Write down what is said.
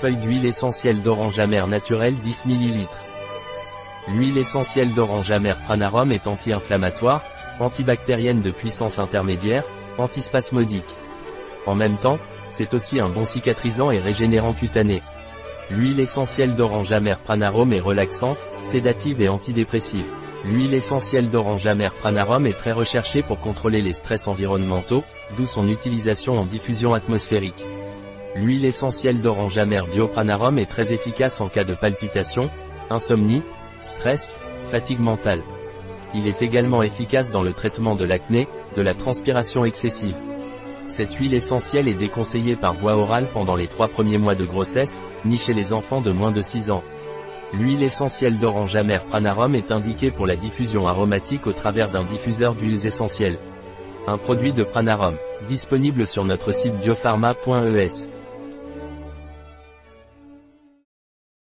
Feuille d'huile essentielle d'orange amère naturelle 10 ml. L'huile essentielle d'orange amère Pranarôm est anti-inflammatoire, antibactérienne de puissance intermédiaire, antispasmodique. En même temps, c'est aussi un bon cicatrisant et régénérant cutané. L'huile essentielle d'orange amère Pranarôm est relaxante, sédative et antidépressive. L'huile essentielle d'orange amère Pranarôm est très recherchée pour contrôler les stress environnementaux, d'où son utilisation en diffusion atmosphérique. L'huile essentielle d'orange amère bio Pranarôm est très efficace en cas de palpitations, insomnie, stress, fatigue mentale. Il est également efficace dans le traitement de l'acné, de la transpiration excessive. Cette huile essentielle est déconseillée par voie orale pendant les 3 premiers mois de grossesse, ni chez les enfants de moins de 6 ans. L'huile essentielle d'orange amère Pranarôm est indiquée pour la diffusion aromatique au travers d'un diffuseur d'huiles essentielles. Un produit de Pranarôm, disponible sur notre site biopharma.es.